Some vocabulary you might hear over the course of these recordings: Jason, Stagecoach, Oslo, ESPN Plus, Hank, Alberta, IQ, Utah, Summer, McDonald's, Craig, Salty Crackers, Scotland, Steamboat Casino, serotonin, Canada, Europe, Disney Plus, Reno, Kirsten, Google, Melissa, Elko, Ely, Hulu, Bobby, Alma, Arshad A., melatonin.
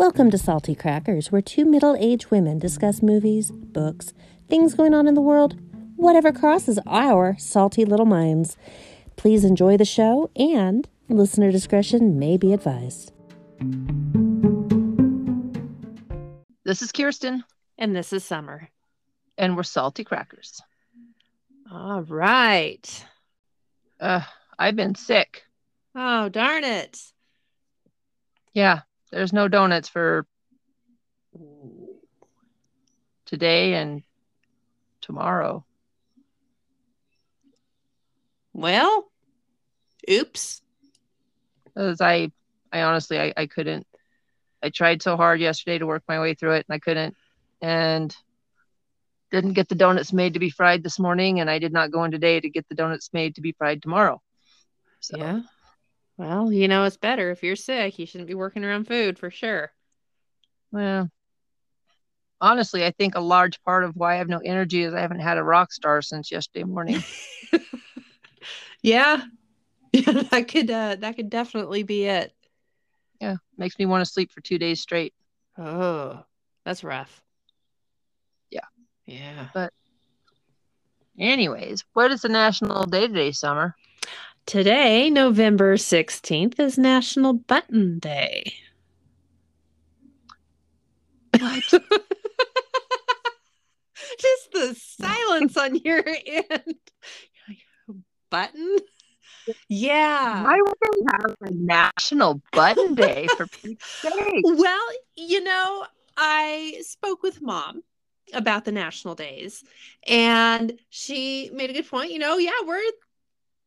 Welcome to Salty Crackers, where two middle-aged women discuss movies, books, things going on in the world, whatever crosses our salty little minds. Please enjoy the show, and listener discretion may be advised. This is Kirsten. And this is Summer. And we're Salty Crackers. All right. I've been sick. Oh, darn it. Yeah, there's no donuts for today and tomorrow. Well, oops. As I honestly, I couldn't. I tried so hard yesterday to work my way through it, and I couldn't. And didn't get the donuts made to be fried this morning, and I did not go in today to get the donuts made to be fried tomorrow. So. Yeah. Well, you know, it's better. If you're sick, you shouldn't be working around food for sure. Well, honestly, I think a large part of why I have no energy is I haven't had a rock star since yesterday morning. Yeah. That could definitely be it. Yeah. Makes me want to sleep for 2 days straight. Oh, that's rough. Yeah. But anyways, what is the national day today, Summer? Today, November 16th, is National Button Day. What? Just the silence on your end. Button? Yeah. Why would we have a National Button Day for Pete's sake? Well, you know, I spoke with Mom about the national days, and she made a good point. You know, yeah, we're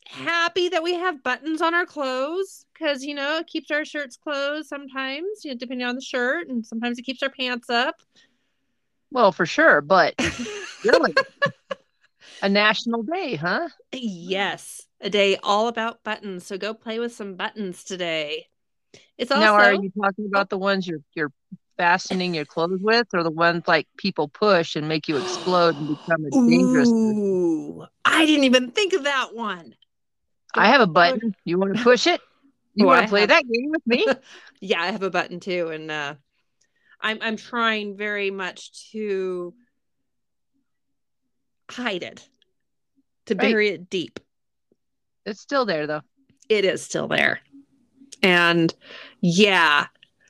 happy that we have buttons on our clothes because, you know, it keeps our shirts closed sometimes, you know, depending on the shirt, and sometimes it keeps our pants up. Well, for sure, but really, a national day, huh? Yes, a day all about buttons. So go play with some buttons today. It's also... Now, are you talking about the ones you're fastening your clothes with, or the ones like people push and make you explode and become a dangerous person? I didn't even think of that one. I have a button. You want to push it? You want to play that game with me? Yeah, I have a button too, and I'm trying very much to hide it, to bury it deep. It's still there, though. It is still there, and yeah.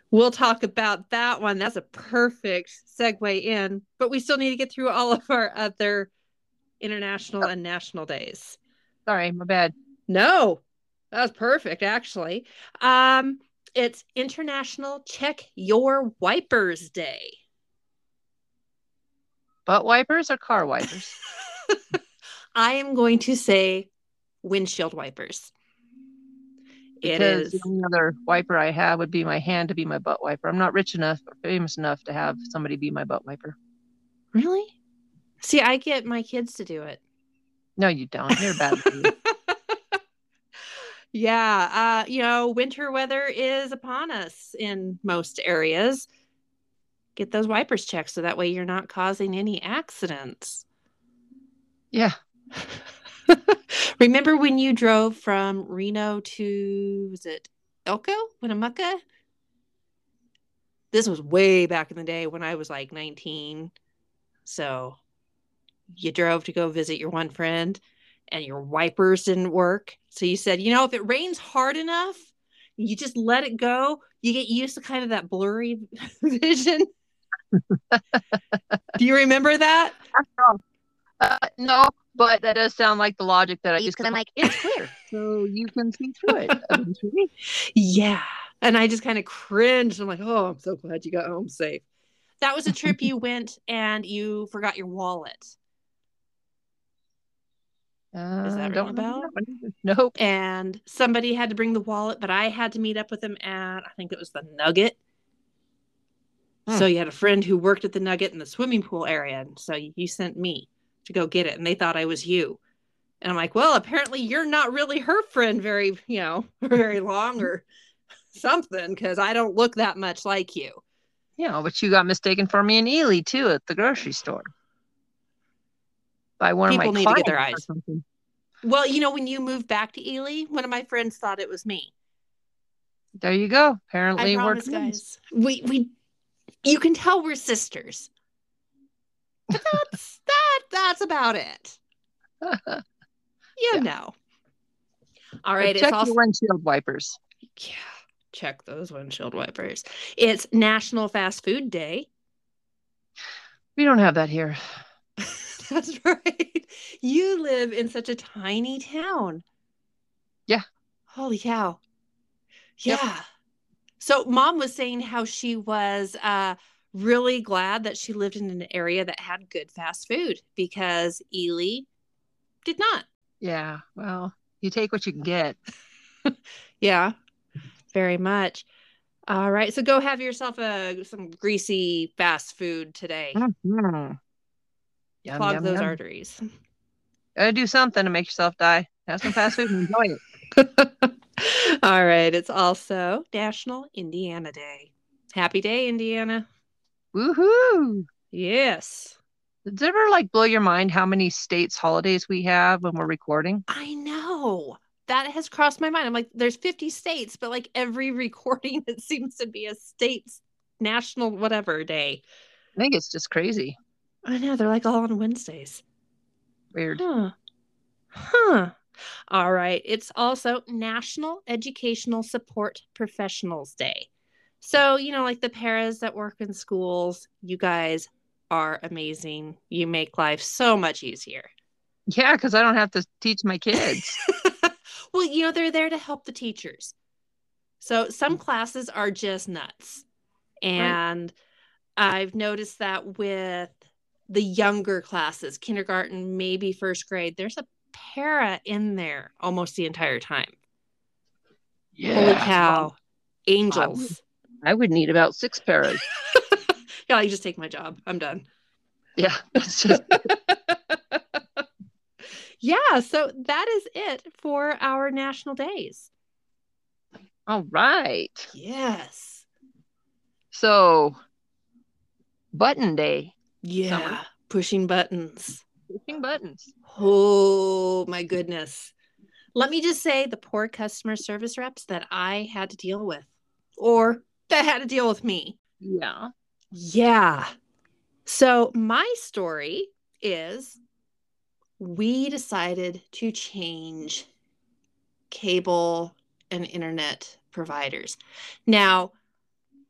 We'll talk about that one. That's a perfect segue in, but we still need to get through all of our other international and national days. Sorry, my bad. No, that was perfect, actually. It's International Check Your Wipers Day. Butt wipers or car wipers? I am going to say windshield wipers. It is. The only other wiper I have would be my hand to be my butt wiper. I'm not rich enough or famous enough to have somebody be my butt wiper. Really? See, I get my kids to do it. No, you don't. You're bad for you. Yeah. You know, winter weather is upon us in most areas. Get those wipers checked so that way you're not causing any accidents. Yeah. Remember when you drove from Reno to, was it Elko, Winnemucca? This was way back in the day when I was like 19. So you drove to go visit your one friend and your wipers didn't work. So you said, you know, if it rains hard enough, you just let it go. You get used to kind of that blurry vision. Do you remember that? No. But that does sound like the logic that I use, because I'm like, it's clear. So you can see through it. Yeah. And I just kind of cringed. I'm like, oh, I'm so glad you got home safe. That was a trip you went and you forgot your wallet. Is that ring a bell? Nope. And somebody had to bring the wallet, but I had to meet up with them at, I think it was the Nugget. Hmm. So you had a friend who worked at the Nugget in the swimming pool area. And so you sent me to go get it, and they thought I was you. And I'm like, well, apparently you're not really her friend very long or something, because I don't look that much like you. Yeah, but you got mistaken for me in Ely too at the grocery store. By one People of my need clients to get their eyes. Or something. Well, you know, when you moved back to Ely, one of my friends thought it was me. There you go. Apparently, we're twins. You can tell we're sisters. But that's that's about it. You know. All right. Check your windshield wipers. Yeah. Check those windshield wipers. It's National Fast Food Day. We don't have that here. That's right. You live in such a tiny town. Yeah. Holy cow. Yeah. Yep. So Mom was saying how she was really glad that she lived in an area that had good fast food because Ely did not. Yeah. Well, you take what you can get. Yeah. Very much. All right. So go have yourself some greasy fast food today. Mm-hmm. Clog those arteries. Gotta do something to make yourself die. Have some fast food and enjoy it. All right. It's also National Indiana Day. Happy day, Indiana. Woohoo. Yes. Does it ever blow your mind how many states' holidays we have when we're recording? I know. That has crossed my mind. I'm like, there's 50 states, but every recording, it seems to be a state's national whatever day. I think it's just crazy. I know. They're all on Wednesdays. Weird. Huh. All right. It's also National Educational Support Professionals Day. So, the paras that work in schools, you guys are amazing. You make life so much easier. Yeah, because I don't have to teach my kids. Well, they're there to help the teachers. So some classes are just nuts. And right. I've noticed that with the younger classes, kindergarten, maybe first grade, there's a para in there almost the entire time. Yeah. Holy cow. Angels. I would need about 6 paras. Yeah, I just take my job. I'm done. Yeah. Yeah, so that is it for our national days. All right. Yes. So, Button Day. Yeah, Summer. Pushing buttons. Pushing buttons. Oh, my goodness. Let me just say the poor customer service reps that I had to deal with, or that had to deal with me. Yeah. Yeah. So, my story is... we decided to change cable and internet providers. Now,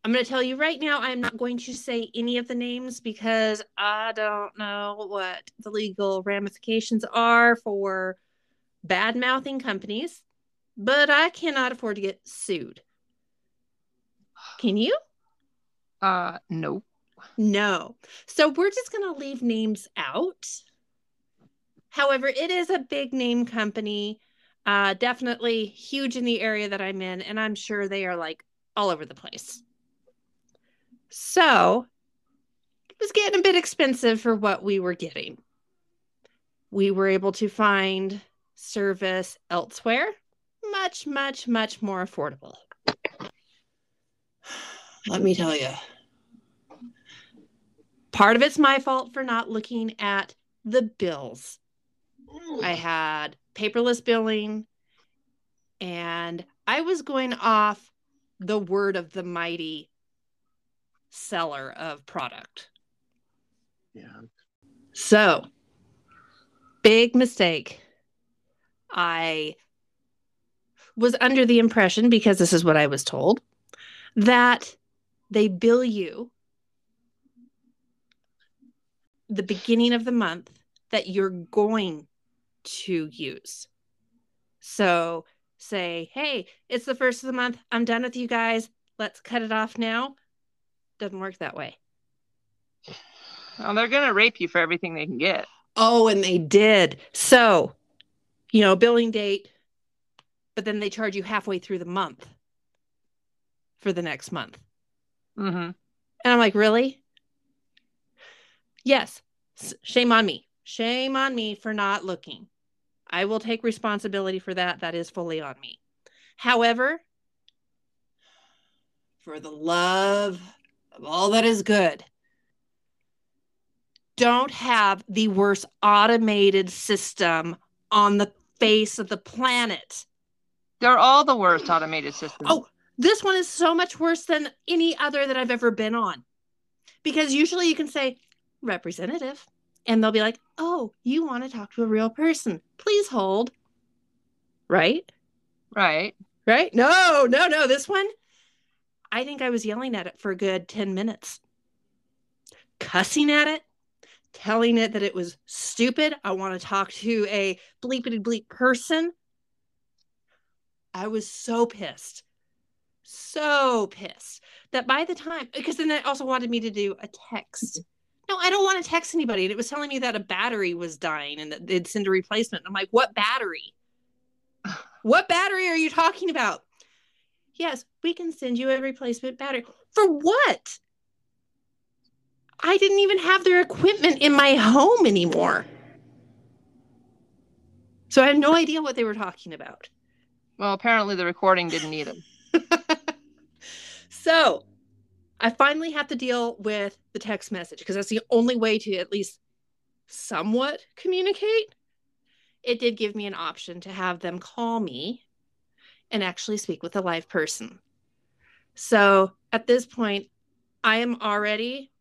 I'm going to tell you right now, I'm not going to say any of the names because I don't know what the legal ramifications are for bad-mouthing companies, but I cannot afford to get sued. Can you? No. No. So we're just going to leave names out. However, it is a big name company, definitely huge in the area that I'm in, and I'm sure they are all over the place. So it was getting a bit expensive for what we were getting. We were able to find service elsewhere, much, much, much more affordable. Let me tell you, part of it's my fault for not looking at the bills. I had paperless billing, and I was going off the word of the mighty seller of product. Yeah. So, big mistake. I was under the impression, because this is what I was told, that they bill you the beginning of the month that you're going to use. So say, hey, it's the first of the month. I'm done with you guys. Let's cut it off now. Doesn't work that way. Well, they're going to rape you for everything they can get. Oh, and they did. So, billing date, but then they charge you halfway through the month for the next month. Mm-hmm. And I'm like, really? Yes. Shame on me. Shame on me for not looking. I will take responsibility for that. That is fully on me. However, for the love of all that is good, don't have the worst automated system on the face of the planet. They're all the worst automated systems. Oh, This one is so much worse than any other that I've ever been on. Because usually you can say, representative. And they'll be like, oh, you want to talk to a real person. Please hold. Right? Right. Right? No. This one, I think I was yelling at it for a good 10 minutes. Cussing at it. Telling it that it was stupid. I want to talk to a bleepity bleep person. I was so pissed. So pissed that by the time, because then it also wanted me to do a text. No, I don't want to text anybody. And it was telling me that a battery was dying and that they'd send a replacement. And I'm like, what battery? What battery are you talking about? Yes, we can send you a replacement battery. For what? I didn't even have their equipment in my home anymore. So I have no idea what they were talking about. Well, apparently the recording didn't either. So I finally have to deal with the text message because that's the only way to at least somewhat communicate. It did give me an option to have them call me and actually speak with a live person. So at this point, I am already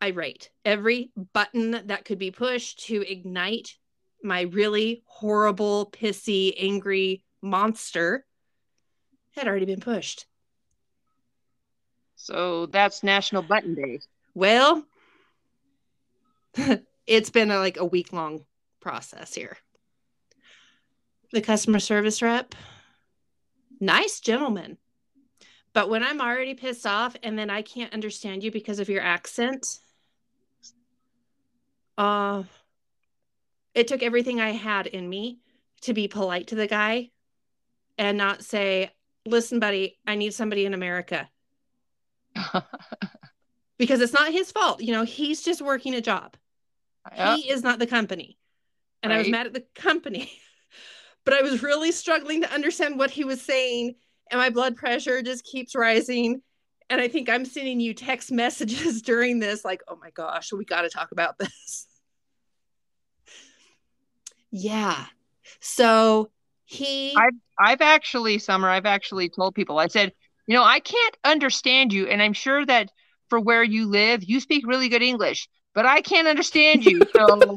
irate. Every button that could be pushed to ignite my really horrible, pissy, angry monster had already been pushed. So that's National Button Day. Well, it's been a week-long process here. The customer service rep, nice gentleman. But when I'm already pissed off and then I can't understand you because of your accent, it took everything I had in me to be polite to the guy and not say, listen, buddy, I need somebody in America. Because it's not his fault. He's just working a job. Yep. He is not the company. And right. I was mad at the company. But I was really struggling to understand what he was saying. And my blood pressure just keeps rising. And I think I'm sending you text messages during this. Like, oh my gosh, we got to talk about this. Yeah. So I've actually, Summer, I've actually told people, I said, I can't understand you. And I'm sure that for where you live, you speak really good English, but I can't understand you. So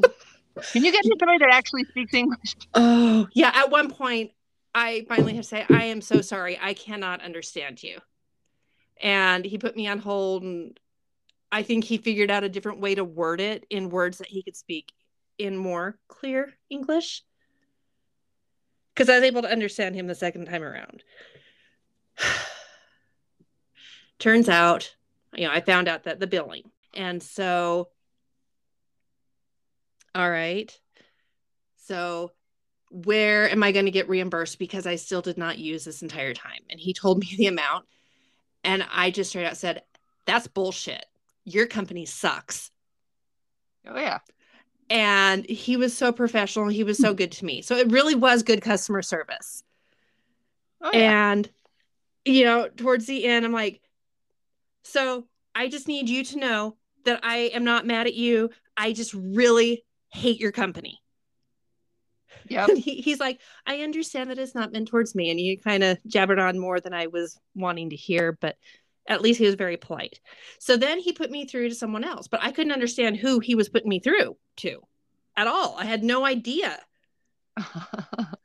can you get somebody that actually speaks English? Oh, yeah. At one point, I finally had to say, I am so sorry. I cannot understand you. And he put me on hold. And I think he figured out a different way to word it in words that he could speak in more clear English. Because I was able to understand him the second time around. Turns out, I found out that the billing. And so, all right. So where am I going to get reimbursed? Because I still did not use this entire time. And he told me the amount. And I just straight out said, that's bullshit. Your company sucks. Oh, yeah. And he was so professional. He was so good to me. So it really was good customer service. Oh, yeah. And towards the end, I'm like, so I just need you to know that I am not mad at you. I just really hate your company. Yeah. He's like, I understand that it's not meant towards me. And he kind of jabbered on more than I was wanting to hear, but at least he was very polite. So then he put me through to someone else, but I couldn't understand who he was putting me through to at all. I had no idea.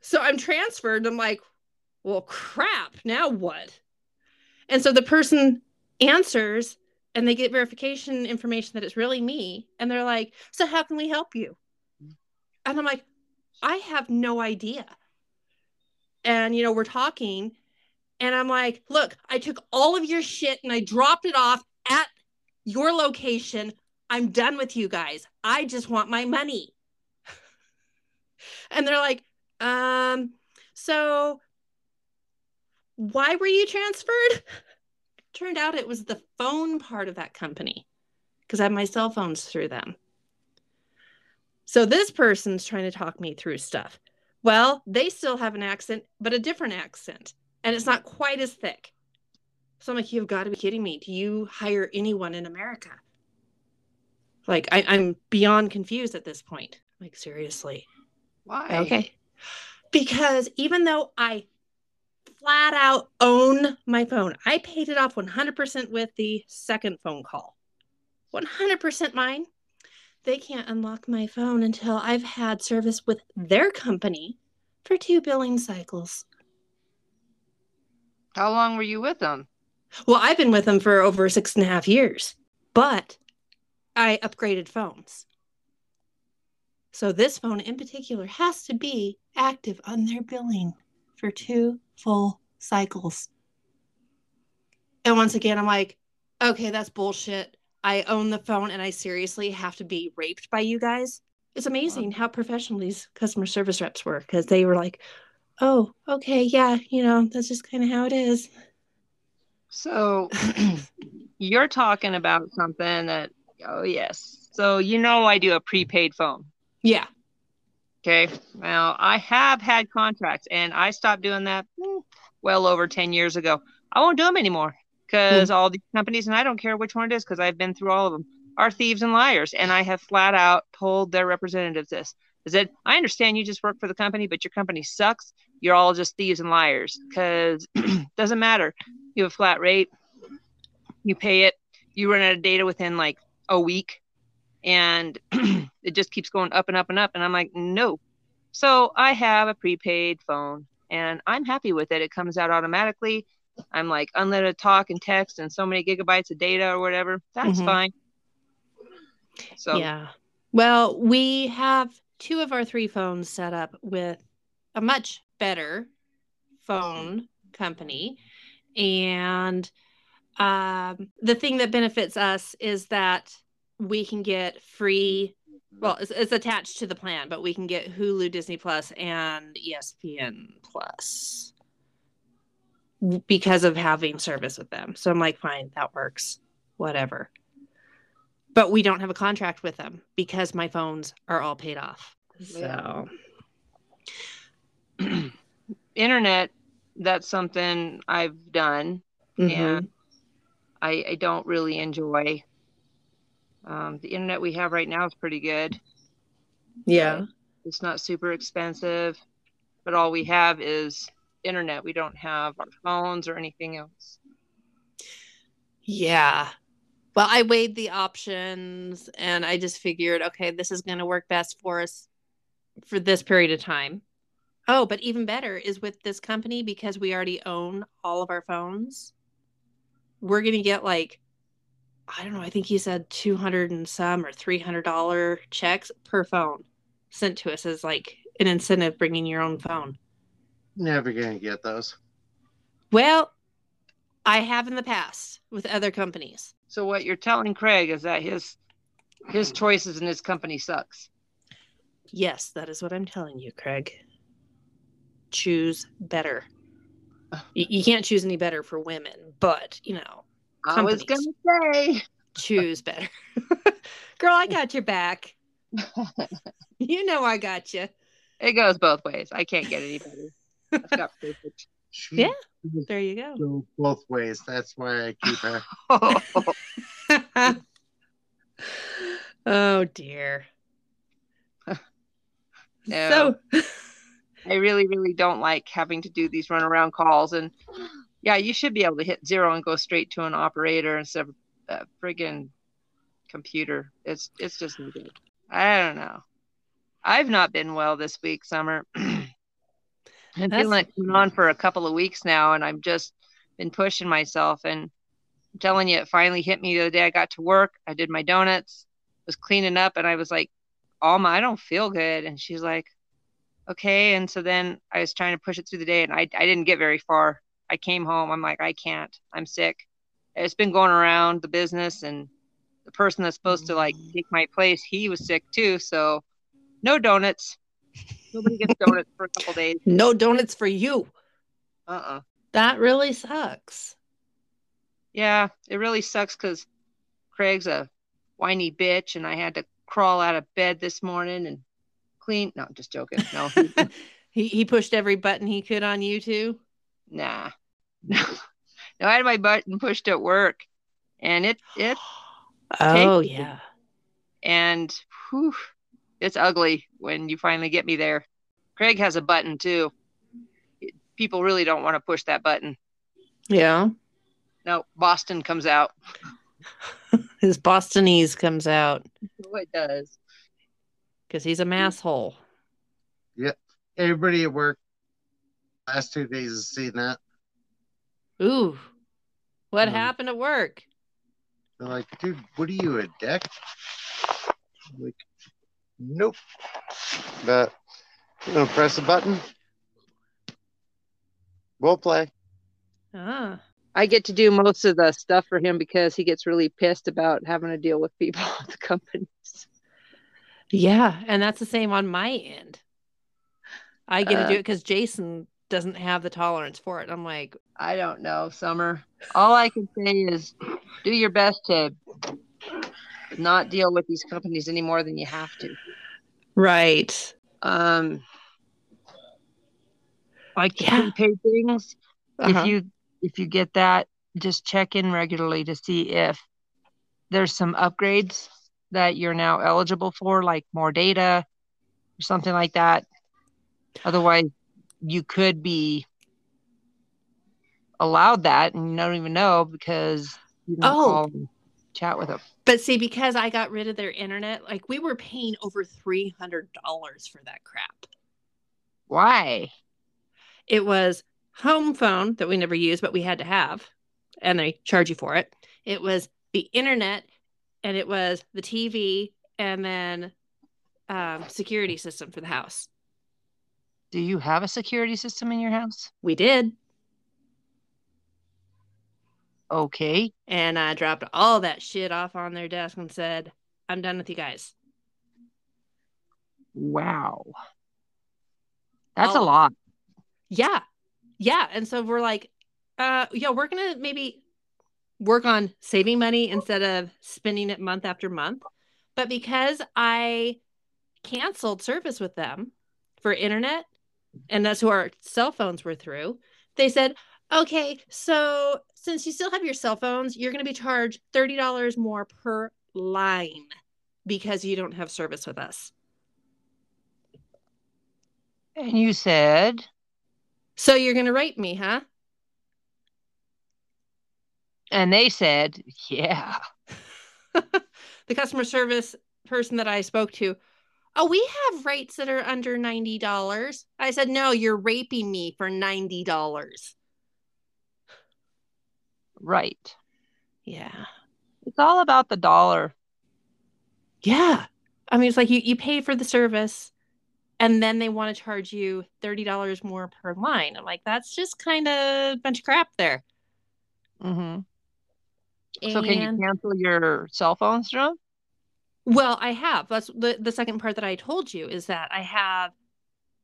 So I'm transferred. And I'm like, well, crap, now what? And so the person answers and they get verification information that it's really me. And they're like, so how can we help you? And I'm like, I have no idea. And, we're talking and I'm like, look, I took all of your shit and I dropped it off at your location. I'm done with you guys. I just want my money. And they're like, so why were you transferred? Turned out it was the phone part of that company because I have my cell phones through them. So this person's trying to talk me through stuff. Well, they still have an accent, but a different accent. And it's not quite as thick. So I'm like, you've got to be kidding me. Do you hire anyone in America? Like, I'm beyond confused at this point. Like, seriously. Why? Okay. Because even though I flat out own my phone. I paid it off 100% with the second phone call. 100% mine. They can't unlock my phone until I've had service with their company for 2 billing cycles. How long were you with them? Well, I've been with them for over 6.5 years, but I upgraded phones. So this phone in particular has to be active on their billing for 2 full cycles. And once again, I'm like, okay, that's bullshit. I own the phone and I seriously have to be raped by you guys. It's amazing how professional these customer service reps were, because they were like, oh, okay, yeah, you know, that's just kind of how it is. So you're talking about something that, oh, yes. So, you know, I do a prepaid phone. Yeah. Okay. Well, I have had contracts and I stopped doing that well over 10 years ago. I won't do them anymore because all these companies, and I don't care which one it is because I've been through all of them, are thieves and liars. And I have flat out told their representatives this. I said, I understand you just work for the company, but your company sucks. You're all just thieves and liars because it doesn't matter. You have a flat rate. You pay it. You run out of data within like a week. And it just keeps going up and up and up. And I'm like, no. So I have a prepaid phone and I'm happy with it. It comes out automatically. I'm like unlimited talk and text and so many gigabytes of data or whatever. That's fine. So yeah. Well, we have 2 of our 3 phones set up with a much better phone company. And the thing that benefits us is that we can get free, well, it's attached to the plan, but we can get Hulu, Disney Plus, and ESPN Plus because of having service with them. So I'm like, fine, that works, whatever. But we don't have a contract with them because my phones are all paid off. So internet, that's something I've done and I don't really enjoy. The internet we have right now is pretty good. Yeah. It's not super expensive, but all we have is internet. We don't have our phones or anything else. Yeah. Well, I weighed the options and I just figured, okay, this is going to work best for us for this period of time. Oh, but even better is with this company, because we already own all of our phones. We're going to get like, I don't know, I think he said $200 and some or $300 checks per phone sent to us as like an incentive, bringing your own phone. Never going to get those. Well, I have in the past with other companies. So what you're telling Craig is that his choices in his company sucks. Yes, that is what I'm telling you, Craig. Choose better. You can't choose any better for women, but, you know. Companies. I was gonna say, choose better. Girl, I got your back. You know I got you. It goes both ways. I can't get any better. That's not perfect. Yeah, there you go. So both ways. That's why I keep her. Oh dear. No. So I really, really don't like having to do these runaround calls. And yeah, you should be able to hit 0 and go straight to an operator instead of a friggin' computer. It's just not good. I don't know. I've not been well this week, Summer. I've been like going on for a couple of weeks now, and I've just been pushing myself. And I'm telling you, it finally hit me the other day. I got to work. I did my donuts. Was cleaning up, and I was like, Alma, I don't feel good. And she's like, okay. And so then I was trying to push it through the day, and I didn't get very far. I came home. I'm like, I can't. I'm sick. It's been going around the business, and the person that's supposed to like take my place, he was sick too. So no donuts. Nobody gets donuts for a couple days. No donuts for you. That really sucks. Yeah, it really sucks because Craig's a whiny bitch, and I had to crawl out of bed this morning and clean. No, I'm just joking. No, he pushed every button he could on you too. Nah, no, I had my button pushed at work, and it. Oh yeah, and whew, it's ugly when you finally get me there. Craig has a button too. people really don't want to push that button. Yeah. No, Boston comes out. His Bostonese comes out. Oh, it does. Because he's a masshole. Yeah. Everybody at work last 2 days has seen that. Ooh. What happened at work? They're like, dude, what are you, a deck? I'm like, nope. But you know, press a button. We'll play. Ah. I get to do most of the stuff for him because he gets really pissed about having to deal with people at the companies. Yeah, and that's the same on my end. I get to do it because Jason doesn't have the tolerance for it. I'm like, I don't know, Summer. All I can say is do your best to not deal with these companies any more than you have to. Right. Like prepaid things. If you get that, just check in regularly to see if there's some upgrades that you're now eligible for, like more data or something like that. Otherwise, you could be allowed that and you don't even know because you can call and chat with them. But see, because I got rid of their internet, like we were paying over $300 for that crap. Why? It was home phone that we never used, but we had to have, and they charge you for it. It was the internet, and it was the TV, and then security system for the house. Do you have a security system in your house? We did. Okay. And I dropped all that shit off on their desk and said, I'm done with you guys. Wow. That's a lot. Yeah. Yeah, and so we're like, we're going to maybe work on saving money instead of spending it month after month. But because I canceled service with them for internet, and that's who our cell phones were through, they said, okay, so since you still have your cell phones, you're going to be charged $30 more per line because you don't have service with us. And you said... So you're going to rape me, huh? And they said, yeah. The customer service person that I spoke to, we have rates that are under $90. I said, no, you're raping me for $90. Right. Yeah. It's all about the dollar. Yeah. I mean, it's like you pay for the service. And then they want to charge you $30 more per line. I'm like, that's just kind of a bunch of crap there. Mm-hmm. So can you cancel your cell phones, John? Well, I have. That's the second part that I told you is that I have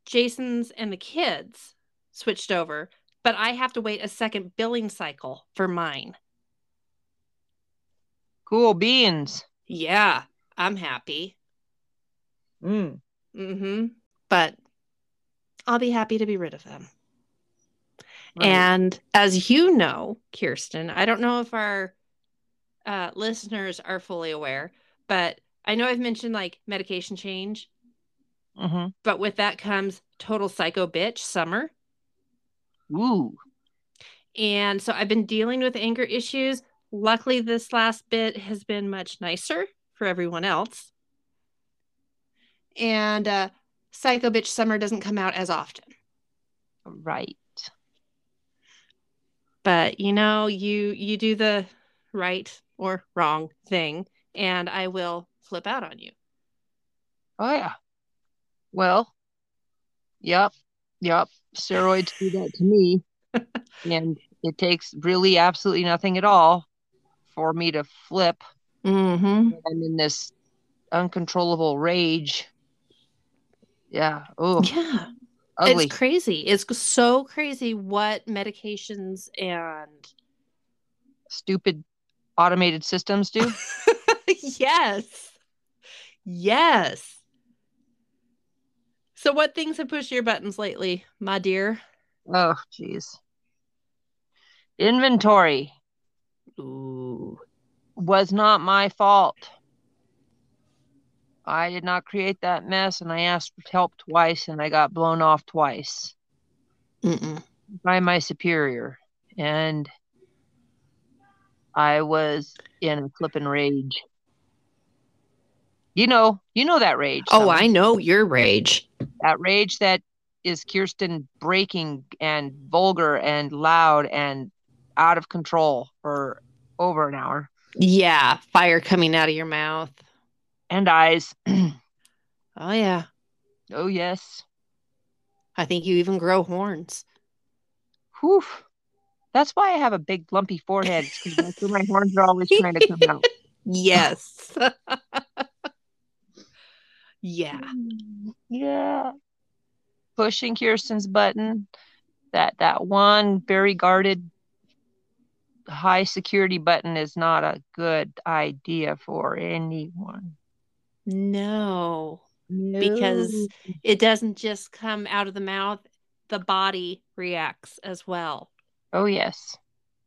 Jason's and the kids switched over, but I have to wait a second billing cycle for mine. Cool beans. Yeah, I'm happy. But I'll be happy to be rid of them. Right. And as you know, Kirsten, I don't know if our listeners are fully aware, but I know I've mentioned like medication change, but with that comes total psycho bitch Summer. Ooh. And so I've been dealing with anger issues. Luckily, this last bit has been much nicer for everyone else. And Psycho Bitch Summer doesn't come out as often. Right. But, you know, you do the right or wrong thing, and I will flip out on you. Oh, yeah. Well, yep. Steroids do that to me. And it takes really absolutely nothing at all for me to flip. Mm-hmm. I'm in this uncontrollable rage. Yeah. Oh, yeah. Ugly. It's crazy. It's so crazy what medications and stupid automated systems do. Yes. So, what things have pushed your buttons lately, my dear? Oh, geez. Inventory. Ooh. Was not my fault. I did not create that mess, and I asked for help twice, and I got blown off twice. by my superior, and I was in a flipping rage. You know that rage. Oh, Summer. I know your rage. That rage that is Kirsten breaking and vulgar and loud and out of control for over an hour. Yeah, fire coming out of your mouth. And eyes. Oh, yeah. Oh, yes. I think you even grow horns. Whew. That's why I have a big lumpy forehead. Because my horns are always trying to come out. Yes. Yeah. Yeah. Pushing Kirsten's button. That one very guarded high security button is not a good idea for anyone. No. Because it doesn't just come out of the mouth. The body reacts as well. Oh, yes.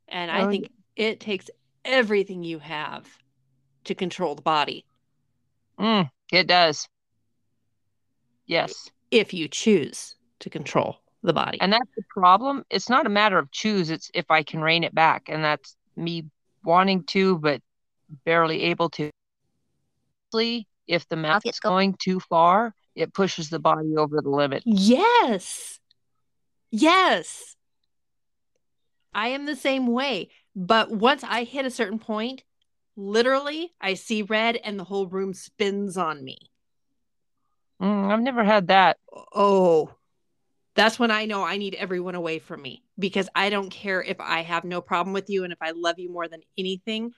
And I think it takes everything you have to control the body. It does. Yes. If you choose to control the body. And that's the problem. It's not a matter of choose. It's if I can rein it back. And that's me wanting to, but barely able to. If the mouth is going too far, it pushes the body over the limit. Yes. Yes. I am the same way. But once I hit a certain point, literally, I see red and the whole room spins on me. I've never had that. Oh, that's when I know I need everyone away from me, because I don't care if I have no problem with you. And if I love you more than anything,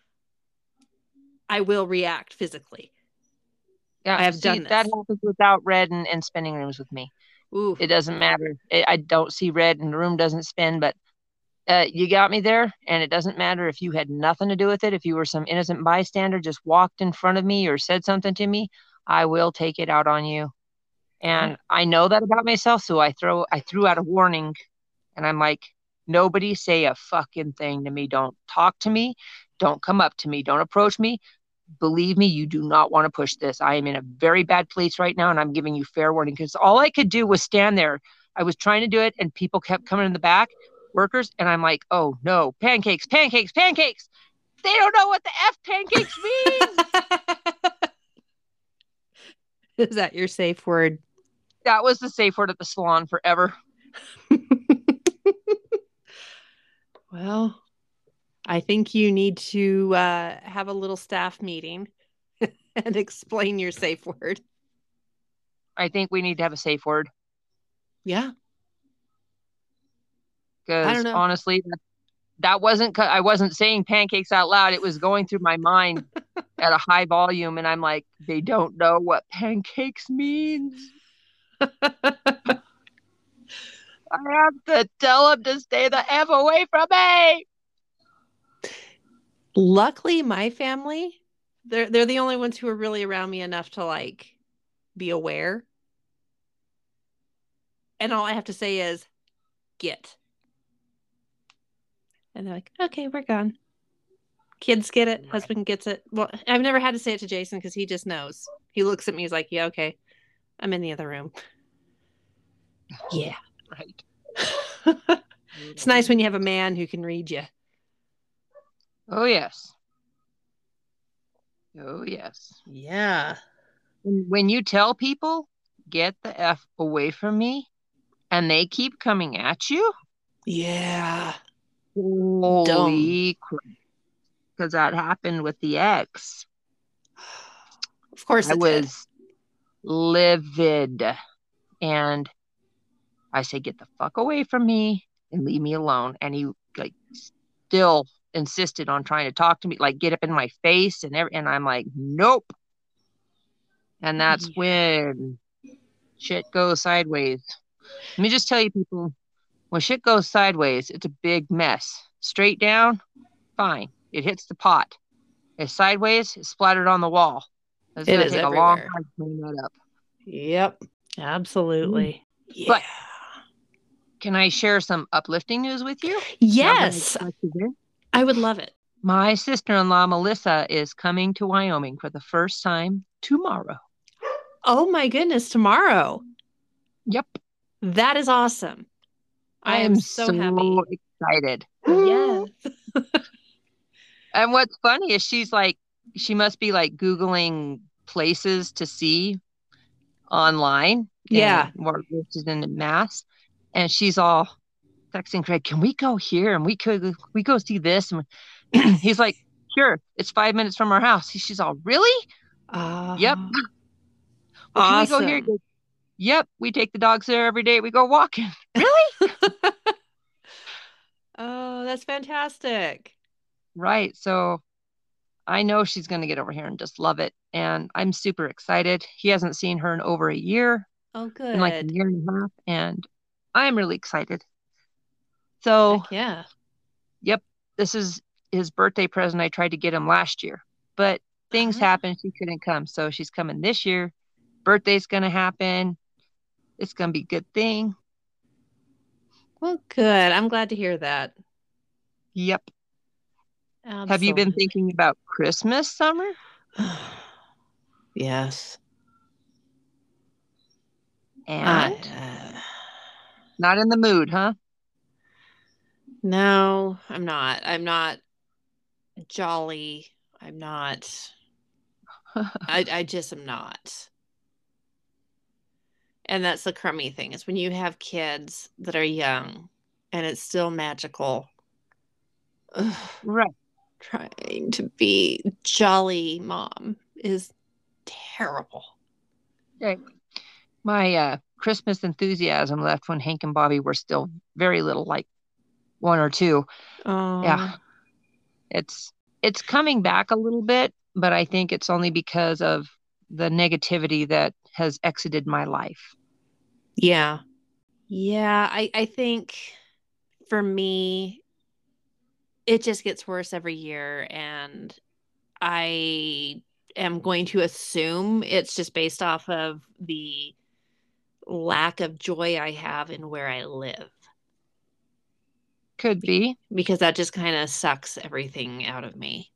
I will react physically. Yeah, I have done this. That happens without red and spinning rooms with me. Ooh, it doesn't matter. I don't see red and the room doesn't spin, but you got me there, and it doesn't matter if you had nothing to do with it. If you were some innocent bystander, just walked in front of me or said something to me, I will take it out on you. And I know that about myself, so I threw out a warning, and I'm like, nobody say a fucking thing to me. Don't talk to me. Don't come up to me. Don't approach me. Believe me, you do not want to push this. I am in a very bad place right now, and I'm giving you fair warning, because all I could do was stand there. I was trying to do it, and people kept coming in the back. Workers, and I'm like, oh no, pancakes. They don't know what the F pancakes means. Is that your safe word? That was the safe word at the salon forever. Well, I think you need to have a little staff meeting and explain your safe word. I think we need to have a safe word. Yeah. Because honestly, that wasn't, I wasn't saying pancakes out loud. It was going through my mind at a high volume. And I'm like, they don't know what pancakes means. I have to tell them to stay the F away from me. Luckily, my family, they're the only ones who are really around me enough to like be aware. And all I have to say is get. And they're like, okay, we're gone. Kids get it. Husband gets it. Well, I've never had to say it to Jason because he just knows. He looks at me. He's like, yeah, okay. I'm in the other room. Yeah. Right. It's nice when you have a man who can read you. Oh, yes. Oh, yes. Yeah. When you tell people, get the F away from me, and they keep coming at you. Yeah. Holy crap. Because that happened with the ex. Of course it did. I was livid. And I said, get the fuck away from me and leave me alone. And he like still insisted on trying to talk to me, like get up in my face and I'm like, nope. And that's when shit goes sideways. Let me just tell you, people. When shit goes sideways, it's a big mess. Straight down, fine. It hits the pot. It's sideways, it's splattered on the wall. It's going to take everywhere. A long time to clean that up. Yep, absolutely. Yeah. But can I share some uplifting news with you? Yes. I would love it. My sister-in-law, Melissa, is coming to Wyoming for the first time tomorrow. Oh, my goodness, tomorrow. Yep. That is awesome. I am so happy. Excited. Yes. And what's funny is she's like, she must be like Googling places to see online. Yeah. More places in the mass. And she's all texting Craig, can we go here? And we go see this. And he's like, sure. It's 5 minutes from our house. She's all, really? Yep. Well, awesome. Can we go here? Yep. We take the dogs there every day. We go walking. Really? Oh, that's fantastic. Right. So I know she's going to get over here and just love it. And I'm super excited. He hasn't seen her in over a year. Oh, good. In like a year and a half. And I'm really excited. So, heck yeah. Yep. This is his birthday present. I tried to get him last year, but things happened. She couldn't come. So she's coming this year. Birthday's going to happen. It's going to be a good thing. Well, good. I'm glad to hear that. Yep. Absolutely. Have you been thinking about Christmas, Summer? Yes. And not in the mood, huh? No, I'm not. I'm not jolly. I'm not. I just am not. And that's the crummy thing is when you have kids that are young and it's still magical. Ugh. Right. Trying to be jolly mom is terrible. Right. My Christmas enthusiasm left when Hank and Bobby were still very little, like 1 or 2. Yeah. It's coming back a little bit, but I think it's only because of the negativity that has exited my life. Yeah. Yeah. I think for me, it just gets worse every year. And I am going to assume it's just based off of the lack of joy I have in where I live. Could be. Because that just kind of sucks everything out of me.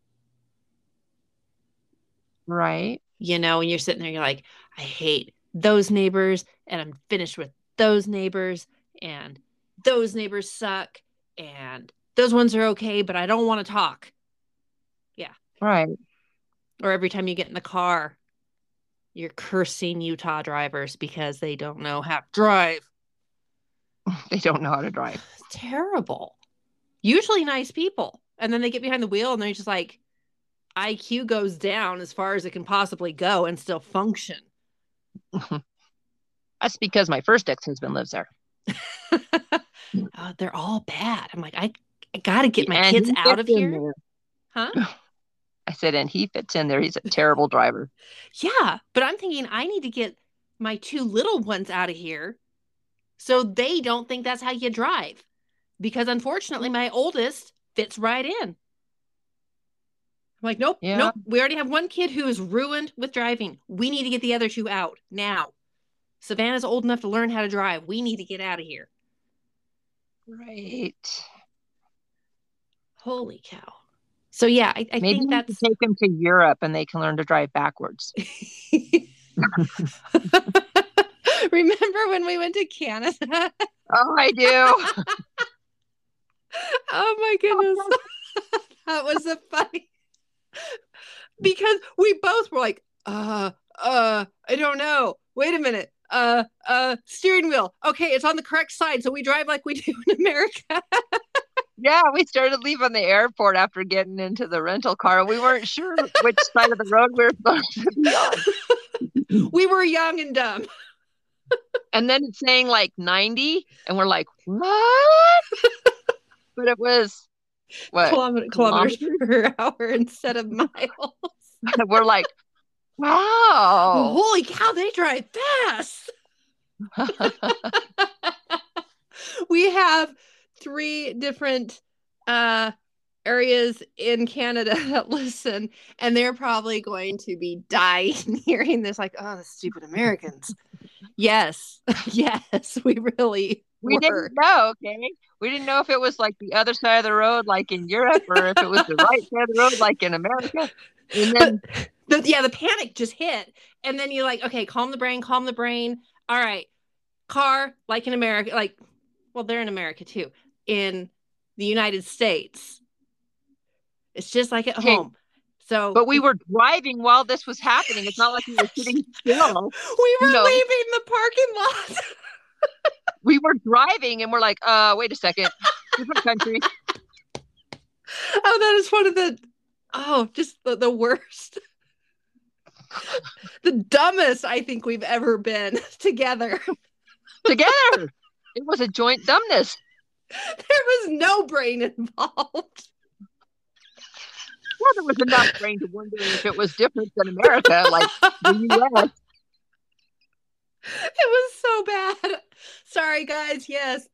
Right. You know, and you're sitting there, you're like, I hate those neighbors and I'm finished with those neighbors and those neighbors suck and those ones are okay, but I don't want to talk. Yeah. Right. Or every time you get in the car, you're cursing Utah drivers because they don't know how to drive. They don't know how to drive. It's terrible. Usually nice people. And then they get behind the wheel and they're just like, IQ goes down as far as it can possibly go and still function. That's because my first ex-husband lives there. They're all bad. I'm like, I got to get my kids out of here. Huh? I said, and he fits in there. He's a terrible driver. Yeah. But I'm thinking I need to get my 2 little ones out of here so they don't think that's how you drive. Because unfortunately, my oldest fits right in. I'm like, nope, yeah. Nope. We already have one kid who is ruined with driving. We need to get the other 2 out now. Savannah's old enough to learn how to drive. We need to get out of here. Right. Holy cow. So, yeah, I maybe think that's... Take them to Europe and they can learn to drive backwards. Remember when we went to Canada? Oh, I do. Oh, my goodness. That was a funny... Because we both were like, I don't know. Wait a minute. Steering wheel. Okay, it's on the correct side, so we drive like we do in America. Yeah, we started leaving the airport after getting into the rental car. We weren't sure which side of the road we were supposed to be on. We were young and dumb. And then it's saying like 90, and we're like, what? But it was... What? Kilometers per hour instead of miles. We're like, wow, holy cow, they drive fast. We have 3 different areas in Canada that listen, and they're probably going to be dying hearing this, like, oh, the stupid Americans. Yes, we really were. Didn't know, okay? We didn't know if it was like the other side of the road, like in Europe, or if it was the right side of the road, like in America. And then, the panic just hit. And then you're like, okay, calm the brain, calm the brain. All right, car, like in America, like, well, they're in America too. In the United States, it's just like at home. So, but we were driving while this was happening. It's not like we were sitting still. We were leaving the parking lot. We were driving and we're like, wait a second. Different country. Oh, that is one of the, just the worst. The dumbest I think we've ever been together. Together. It was a joint dumbness. There was no brain involved. Well, there was enough brain to wonder if it was different than America, like the US. It was so bad. Sorry, guys. Yes,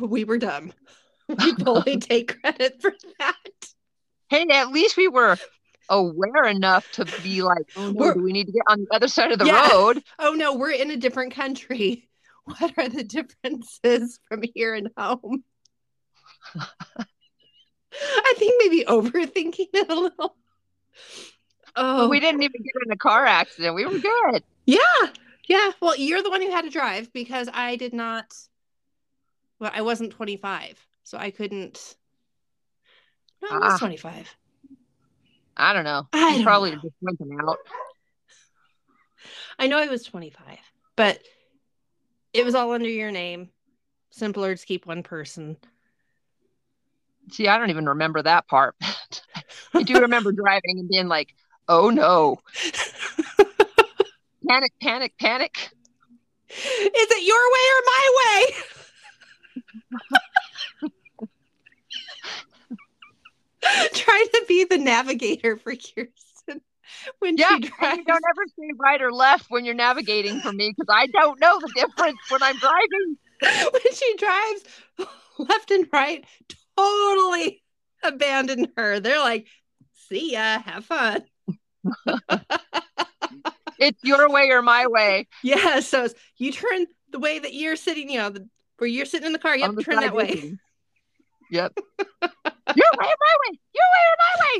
we were dumb. We totally take credit for that. Hey, at least we were aware enough to be like, oh, no, do we need to get on the other side of the road? Oh, no, we're in a different country. What are the differences from here and home? I think maybe overthinking it a little. Oh, well, we didn't even get in a car accident. We were good. Yeah. Well, you're the one who had to drive because I did not. Well, I wasn't 25, so I couldn't. No, I was 25. I don't know. I probably just went out. I know I was 25, but it was all under your name. Simpler to keep one person. See, I don't even remember that part. I do remember driving and being like, oh no. Panic, panic, panic. Is it your way or my way? Try to be the navigator for Kirsten when she drives. You don't ever say right or left when you're navigating for me because I don't know the difference when I'm driving. When she drives left and right, totally abandon her. They're like, see ya, have fun. It's your way or my way. Yeah, so you turn the way that you're sitting, where you're sitting in the car, you have to turn that way. Yep. Your way or my way. Your way or my way.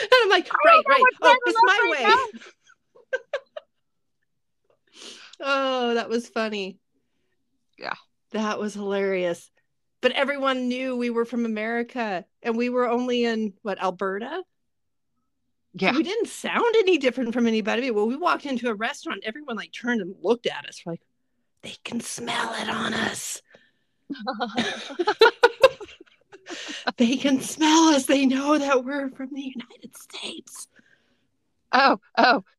And I'm like, right. Oh, it's my way. Oh, that was funny. Yeah. That was hilarious. But everyone knew we were from America and we were only in Alberta? Yeah. We didn't sound any different from anybody. Well, we walked into a restaurant, everyone turned and looked at us. We're like, they can smell it on us. They can smell us. They know that we're from the United States.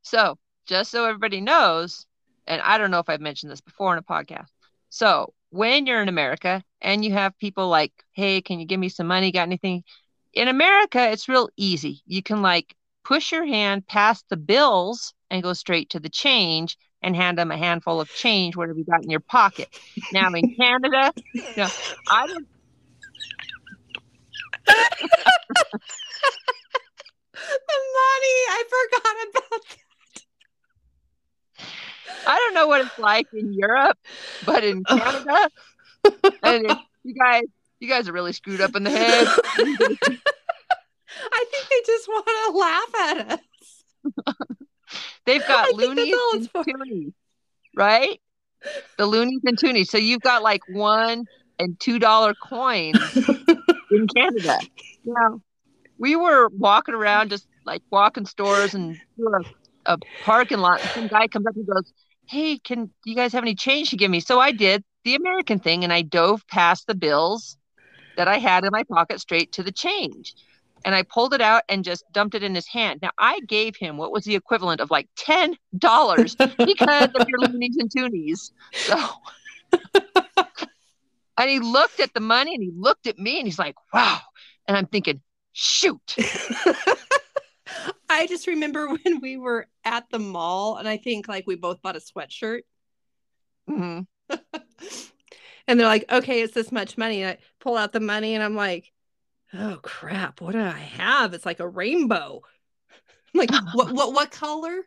So just so everybody knows, and I don't know if I've mentioned this before in a podcast. So when you're in America and you have people like, hey, can you give me some money? Got anything? In America, it's real easy. You can push your hand past the bills and go straight to the change and hand them a handful of change, whatever you got in your pocket. Now in Canada, I don't. The money, I forgot about that. I don't know what it's like in Europe, but in Canada, you guys are really screwed up in the head. I think they just want to laugh at us. They've got loonies and toonies, right? The loonies and toonies. So you've got $1 and $2 coins in Canada. Now, we were walking around, just walking stores and a parking lot. And some guy comes up and goes, "Hey, can you guys have any change to give me?" So I did the American thing and I dove past the bills that I had in my pocket straight to the change. And I pulled it out and just dumped it in his hand. Now, I gave him what was the equivalent of $10 because of your loonies and toonies. So, and he looked at the money and he looked at me and he's like, wow. And I'm thinking, shoot. I just remember when we were at the mall and I think we both bought a sweatshirt. Mm-hmm. And they're like, okay, it's this much money. And I pull out the money and I'm like, oh crap, what do I have? It's a rainbow. I'm like, what color?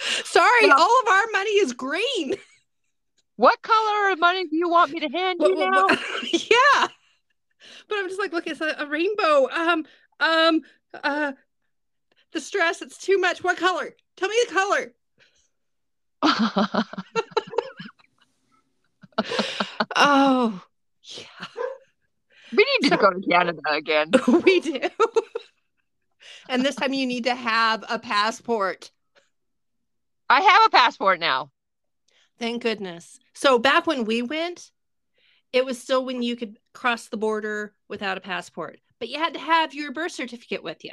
Sorry, all of our money is green. What color of money do you want me to hand you now? Yeah. But I'm just look, it's a rainbow. The stress, it's too much. What color? Tell me the color. Oh, yeah. We need to go to Canada again. We do. And this time you need to have a passport. I have a passport now. Thank goodness. So back when we went, it was still when you could cross the border without a passport, but you had to have your birth certificate with you.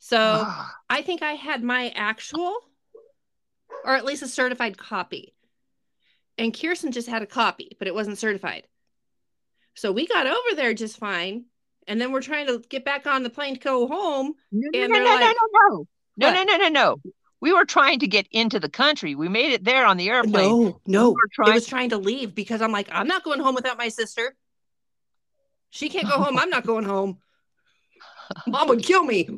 So I think I had my actual, or at least a certified copy. And Kirsten just had a copy, but it wasn't certified. So we got over there just fine. And then we're trying to get back on the plane to go home. No. We were trying to get into the country. We made it there on the airplane. I was trying to leave because I'm like, I'm not going home without my sister. She can't go home. I'm not going home. Mom would kill me.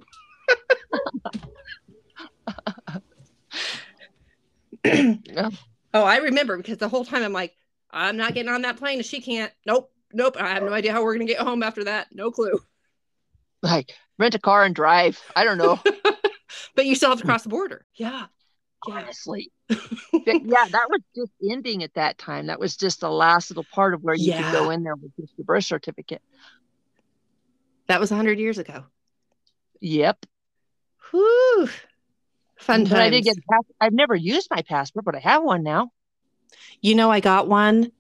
Yeah. Oh, I remember because the whole time I'm like, I'm not getting on that plane if she can't. Nope. I have no idea how we're going to get home after that. No clue. Like rent a car and drive. I don't know. But you still have to cross the border. Yeah. Honestly. Yeah, that was just ending at that time. That was just the last little part of where you could go in there with just your birth certificate. That was 100 years ago. Yep. Whew. Fun times. But I did get I've never used my passport, but I have one now. You know, I got one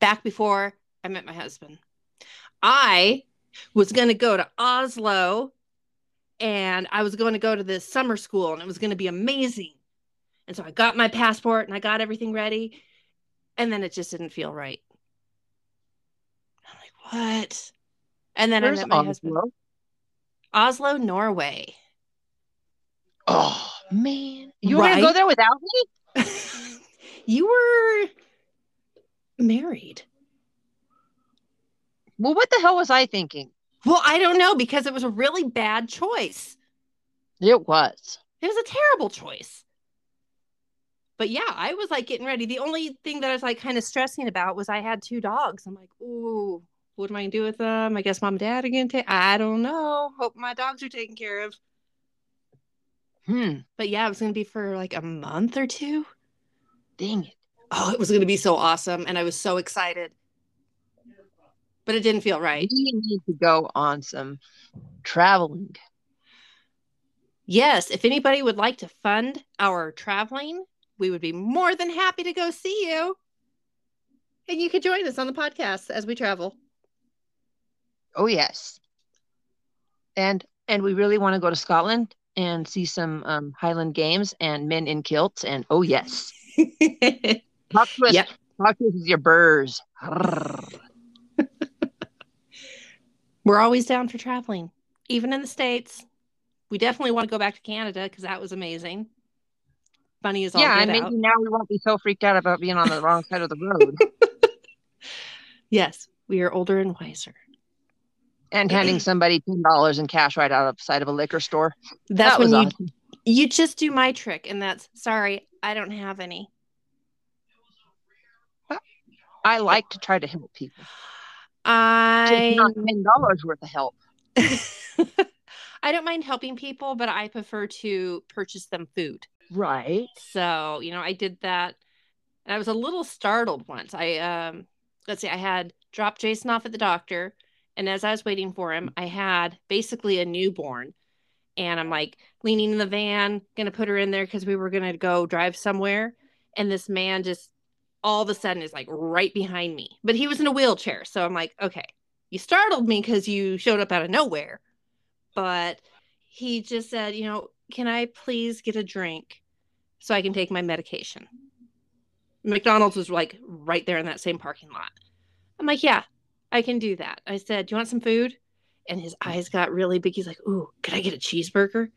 back before I met my husband. I was going to go to Oslo. And I was going to go to this summer school and it was going to be amazing. And so I got my passport and I got everything ready. And then it just didn't feel right. I'm like, what? And then I met my husband. Oslo, Norway. Oh, man. You were going to go there without me? You were married. Well, what the hell was I thinking? Well, I don't know, because it was a really bad choice. It was. It was a terrible choice. But yeah, I was like getting ready. The only thing that I was like kind of stressing about was I had two dogs. I'm like, ooh, what am I going to do with them? I guess mom and dad are going to take. I don't know. Hope my dogs are taken care of. But yeah, it was going to be for like a month or two. Dang it. Oh, it was going to be so awesome. And I was so excited. But it didn't feel right. We need to go on some traveling. Yes. If anybody would like to fund our traveling, we would be more than happy to go see you. And you could join us on the podcast as we travel. Oh, yes. And we really want to go to Scotland and see some Highland games and men in kilts. And oh, yes. Talk to us. Yep. Talk to us with your burrs. We're always down for traveling, even in the States. We definitely want to go back to Canada because that was amazing. Funny as all get out. Yeah, and maybe now we won't be so freaked out about being on the wrong side of the road. Yes, we are older and wiser. And handing somebody $10 in cash right out of the side of a liquor store. That was awesome. You just do my trick, and that's, sorry, I don't have any. I like to try to help people. Just not $10 worth of help. I don't mind helping people, but I prefer to purchase them food. Right. So, you know, I did that. And I was a little startled once. I had dropped Jason off at the doctor. And as I was waiting for him, I had basically a newborn. And I'm like leaning in the van, going to put her in there because we were going to go drive somewhere. And this man just all of a sudden is like right behind me, but he was in a wheelchair. So I'm like, okay, you startled me because you showed up out of nowhere, but he just said, you know, can I please get a drink so I can take my medication? McDonald's was like right there in that same parking lot. I'm like, yeah, I can do that. I said, do you want some food? And his eyes got really big. He's like, ooh, could I get a cheeseburger?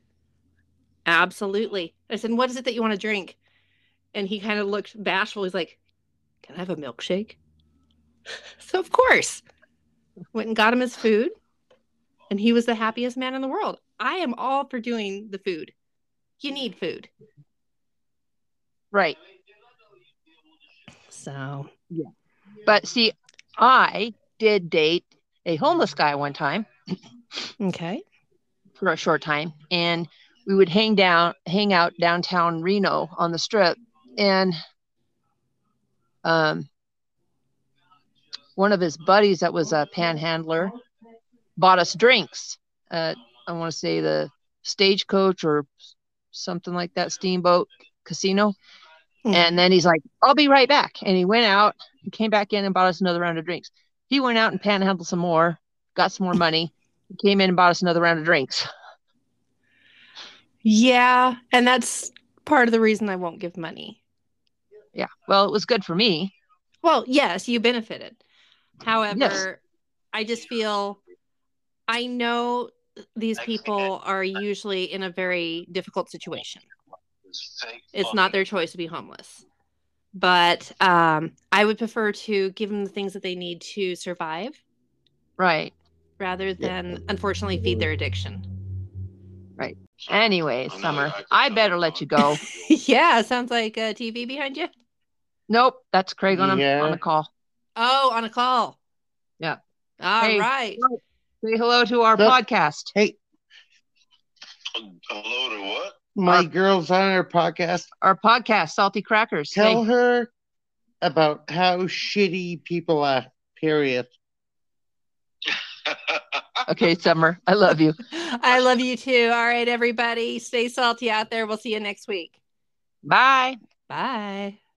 Absolutely. I said, what is it that you want to drink? And he kind of looked bashful. He's like, can I have a milkshake? So, of course, went and got him his food. And he was the happiest man in the world. I am all for doing the food. You need food. Right. So, yeah. But see, I did date a homeless guy one time. Okay. For a short time. And we would hang out downtown Reno on the strip. And one of his buddies that was a panhandler bought us drinks. I want to say the Stagecoach or something like that, Steamboat Casino. And then he's like, I'll be right back. And he went out, he came back in and bought us another round of drinks. He went out and panhandled some more, got some more money, came in and bought us another round of drinks. Yeah. And that's part of the reason I won't give money. Yeah. Well, it was good for me. Well, yes, you benefited. However, yes. I just feel, I know these people are usually in a very difficult situation. It's not their choice to be homeless, but I would prefer to give them the things that they need to survive, right? Rather than unfortunately feed their addiction, right? Anyway, Summer, I better let you go. Yeah, sounds like a TV behind you. Nope, that's Craig on a call. Oh, on a call. Yeah. All right. Say hello to our podcast. Hey. Hello to what? My girl's on our podcast. Our podcast, Salty Crackers. Tell her about how shitty people are, period. Okay, Summer, I love you. I love you too. All right, everybody. Stay salty out there. We'll see you next week. Bye. Bye.